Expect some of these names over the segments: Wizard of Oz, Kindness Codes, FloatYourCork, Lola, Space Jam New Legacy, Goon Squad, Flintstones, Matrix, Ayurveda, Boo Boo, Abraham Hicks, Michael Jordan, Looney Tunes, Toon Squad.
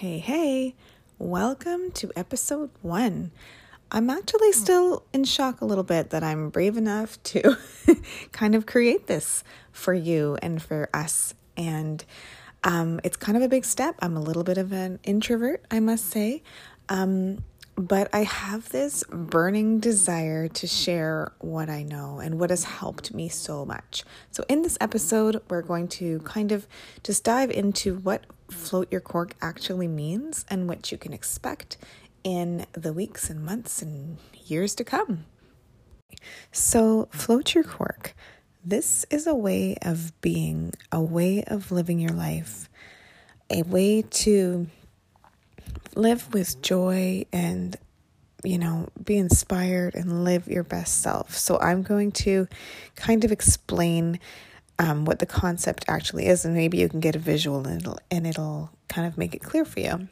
Hey, welcome to episode 1. I'm actually still in shock a little bit that I'm brave enough to kind of create this for you and for us. And it's kind of a big step. I'm a little bit of an introvert, I must say. But I have this burning desire to share what I know and what has helped me so much. So in this episode, we're going to kind of just dive into what Float Your Cork actually means and what you can expect in the weeks and months and years to come. So Float Your Cork. This is a way of being, a way of living your life, a way to live with joy and, you know, be inspired and live your best self. So I'm going to kind of explain what the concept actually is, and maybe you can get a visual and it'll kind of make it clear for you.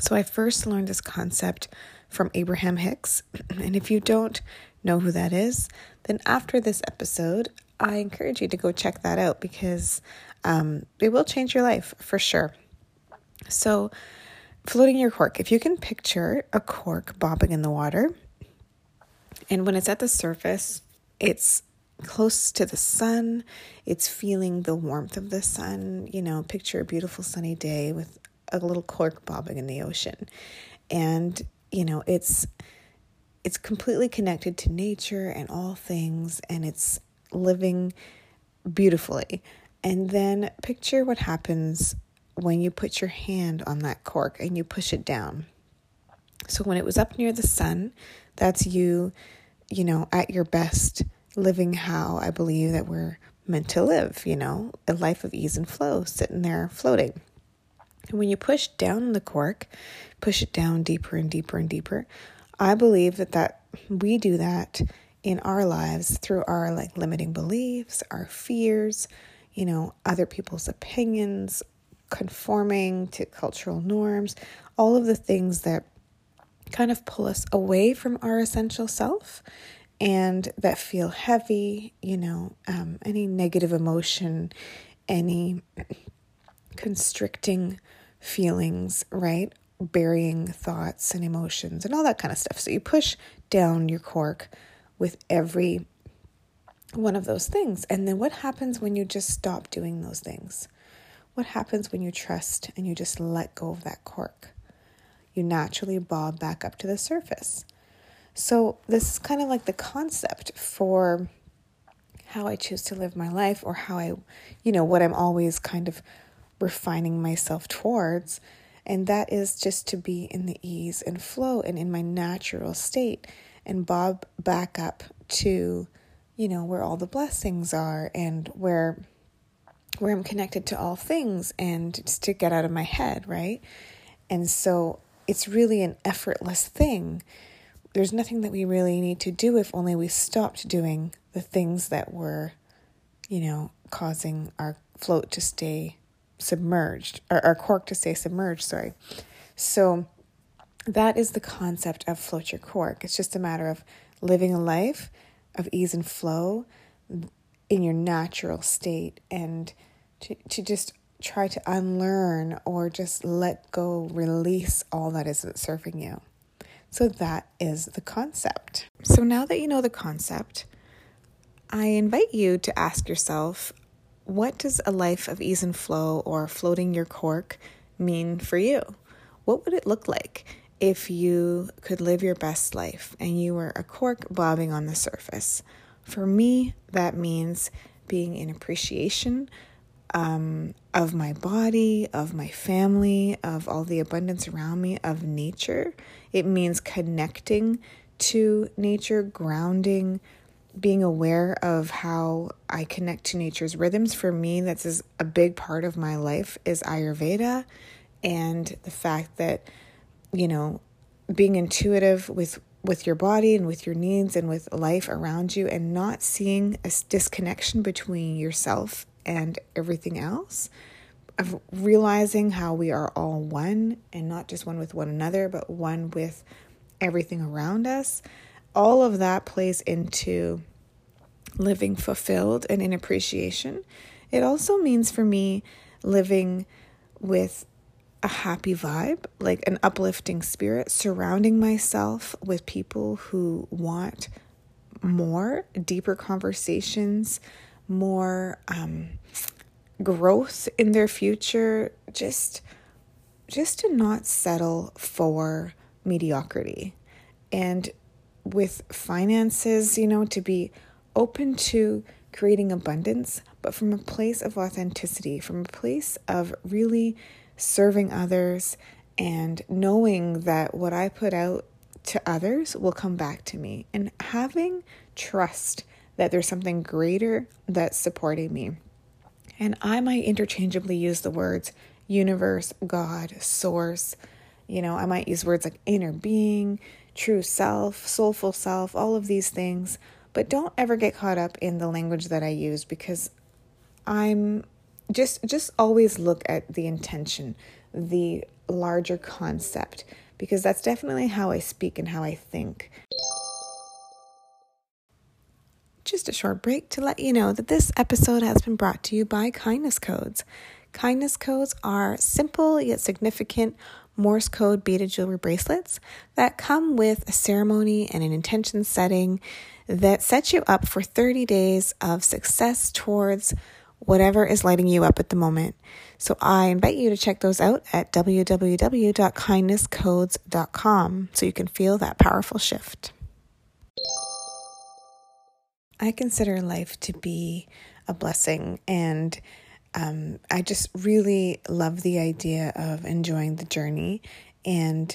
So I first learned this concept from Abraham Hicks, and if you don't know who that is, then after this episode, I encourage you to go check that out because it will change your life for sure. So floating your cork, if you can picture a cork bobbing in the water, and when it's at the surface, it's close to the sun, it's feeling the warmth of the sun. You know, picture a beautiful sunny day with a little cork bobbing in the ocean, and you know it's completely connected to nature and all things, and it's living beautifully. And then picture what happens when you put your hand on that cork and you push it down. So when it was up near the sun, that's you know, at your best, living how I believe that we're meant to live, you know, a life of ease and flow, sitting there floating. And when you push down the cork, push it down deeper and deeper and deeper, I believe that we do that in our lives through our like limiting beliefs, our fears, you know, other people's opinions, conforming to cultural norms, all of the things that kind of pull us away from our essential self and that feel heavy, you know, any negative emotion, any constricting feelings, right? Burying thoughts and emotions and all that kind of stuff. So you push down your cork with every one of those things. And then what happens when you just stop doing those things? What happens when you trust and you just let go of that cork? You naturally bob back up to the surface. So this is kind of like the concept for how I choose to live my life, or how I, you know, what I'm always kind of refining myself towards. And that is just to be in the ease and flow and in my natural state, and bob back up to, you know, where all the blessings are and where I'm connected to all things, and just to get out of my head, right? And so it's really an effortless thing. There's nothing that we really need to do if only we stopped doing the things that were, you know, causing our float to stay submerged, or our cork to stay submerged, sorry. So that is the concept of Float Your Cork. It's just a matter of living a life of ease and flow in your natural state, and to just try to unlearn or just let go, release all that isn't serving you. So that is the concept. So now that you know the concept, I invite you to ask yourself, what does a life of ease and flow, or floating your cork, mean for you? What would it look like if you could live your best life and you were a cork bobbing on the surface? For me, that means being in appreciation of my body, of my family, of all the abundance around me, of nature. It means connecting to nature, grounding, being aware of how I connect to nature's rhythms. For me, that's a big part of my life is Ayurveda, and the fact that, you know, being intuitive with your body and with your needs and with life around you, and not seeing a disconnection between yourself and everything else, of realizing how we are all one, and not just one with one another, but one with everything around us. All of that plays into living fulfilled and in appreciation. It also means for me living with a happy vibe, like an uplifting spirit, surrounding myself with people who want more, deeper conversations, more growth in their future, just to not settle for mediocrity. And with finances, you know, to be open to creating abundance, but from a place of authenticity, from a place of really serving others and knowing that what I put out to others will come back to me, and having trust that there's something greater that's supporting me. And I might interchangeably use the words universe, God, source. You know, I might use words like inner being, true self, soulful self, all of these things. But don't ever get caught up in the language that I use, because I'm just always look at the intention, the larger concept, because that's definitely how I speak and how I think. Just a short break to let you know that this episode has been brought to you by Kindness Codes. Kindness Codes are simple yet significant Morse code beaded jewelry bracelets that come with a ceremony and an intention setting that sets you up for 30 days of success towards whatever is lighting you up at the moment. So I invite you to check those out at www.kindnesscodes.com so you can feel that powerful shift. I consider life to be a blessing, and I just really love the idea of enjoying the journey and,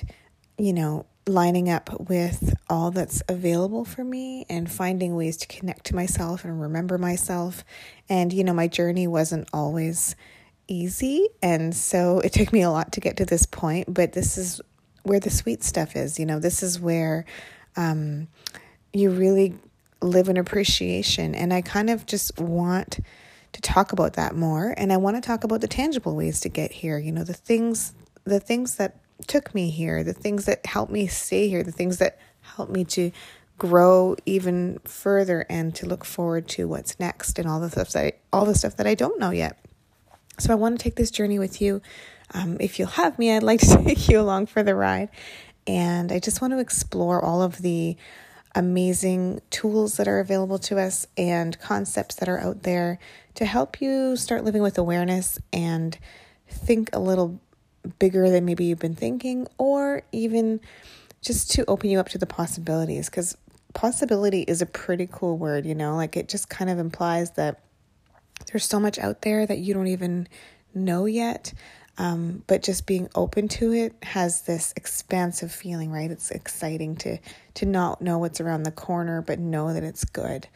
you know, lining up with all that's available for me and finding ways to connect to myself and remember myself. And, you know, my journey wasn't always easy, and so it took me a lot to get to this point, but this is where the sweet stuff is. You know, this is where you really live in appreciation. And I kind of just want to talk about that more, and I want to talk about the tangible ways to get here, you know, the things that took me here, the things that helped me stay here, the things that helped me to grow even further and to look forward to what's next, and all the stuff that I don't know yet. So I want to take this journey with you. If you'll have me, I'd like to take you along for the ride, and I just want to explore all of the amazing tools that are available to us and concepts that are out there to help you start living with awareness and think a little bigger than maybe you've been thinking, or even just to open you up to the possibilities, because possibility is a pretty cool word, you know, like it just kind of implies that there's so much out there that you don't even know yet. But just being open to it has this expansive feeling, right? It's exciting to not know what's around the corner, but know that it's good.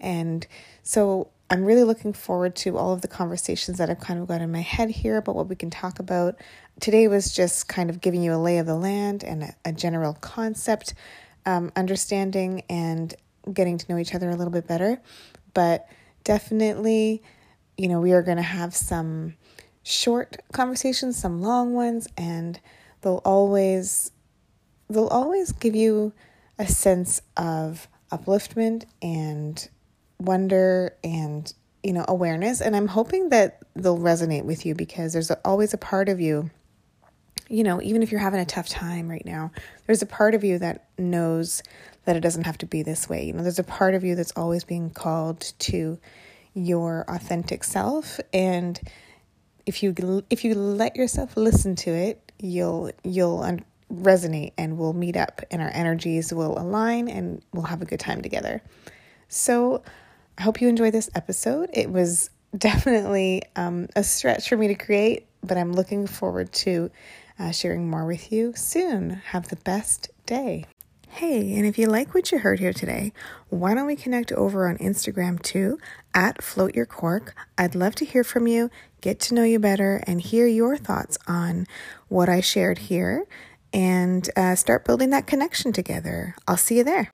And so I'm really looking forward to all of the conversations that I've kind of got in my head here about what we can talk about. Today was just kind of giving you a lay of the land and a general concept, understanding and getting to know each other a little bit better. But definitely, you know, we are going to have some short conversations, some long ones, and they'll always give you a sense of upliftment and wonder and, you know, awareness. And I'm hoping that they'll resonate with you, because there's always a part of you, you know, even if you're having a tough time right now, there's a part of you that knows that it doesn't have to be this way. You know, there's a part of you that's always being called to your authentic self, and if you let yourself listen to it, you'll resonate, and we'll meet up and our energies will align and we'll have a good time together. So I hope you enjoy this episode. It was definitely a stretch for me to create, but I'm looking forward to sharing more with you soon. Have the best day. Hey, and if you like what you heard here today, why don't we connect over on Instagram too, at FloatYourCork. I'd love to hear from you, get to know you better, and hear your thoughts on what I shared here, and start building that connection together. I'll see you there.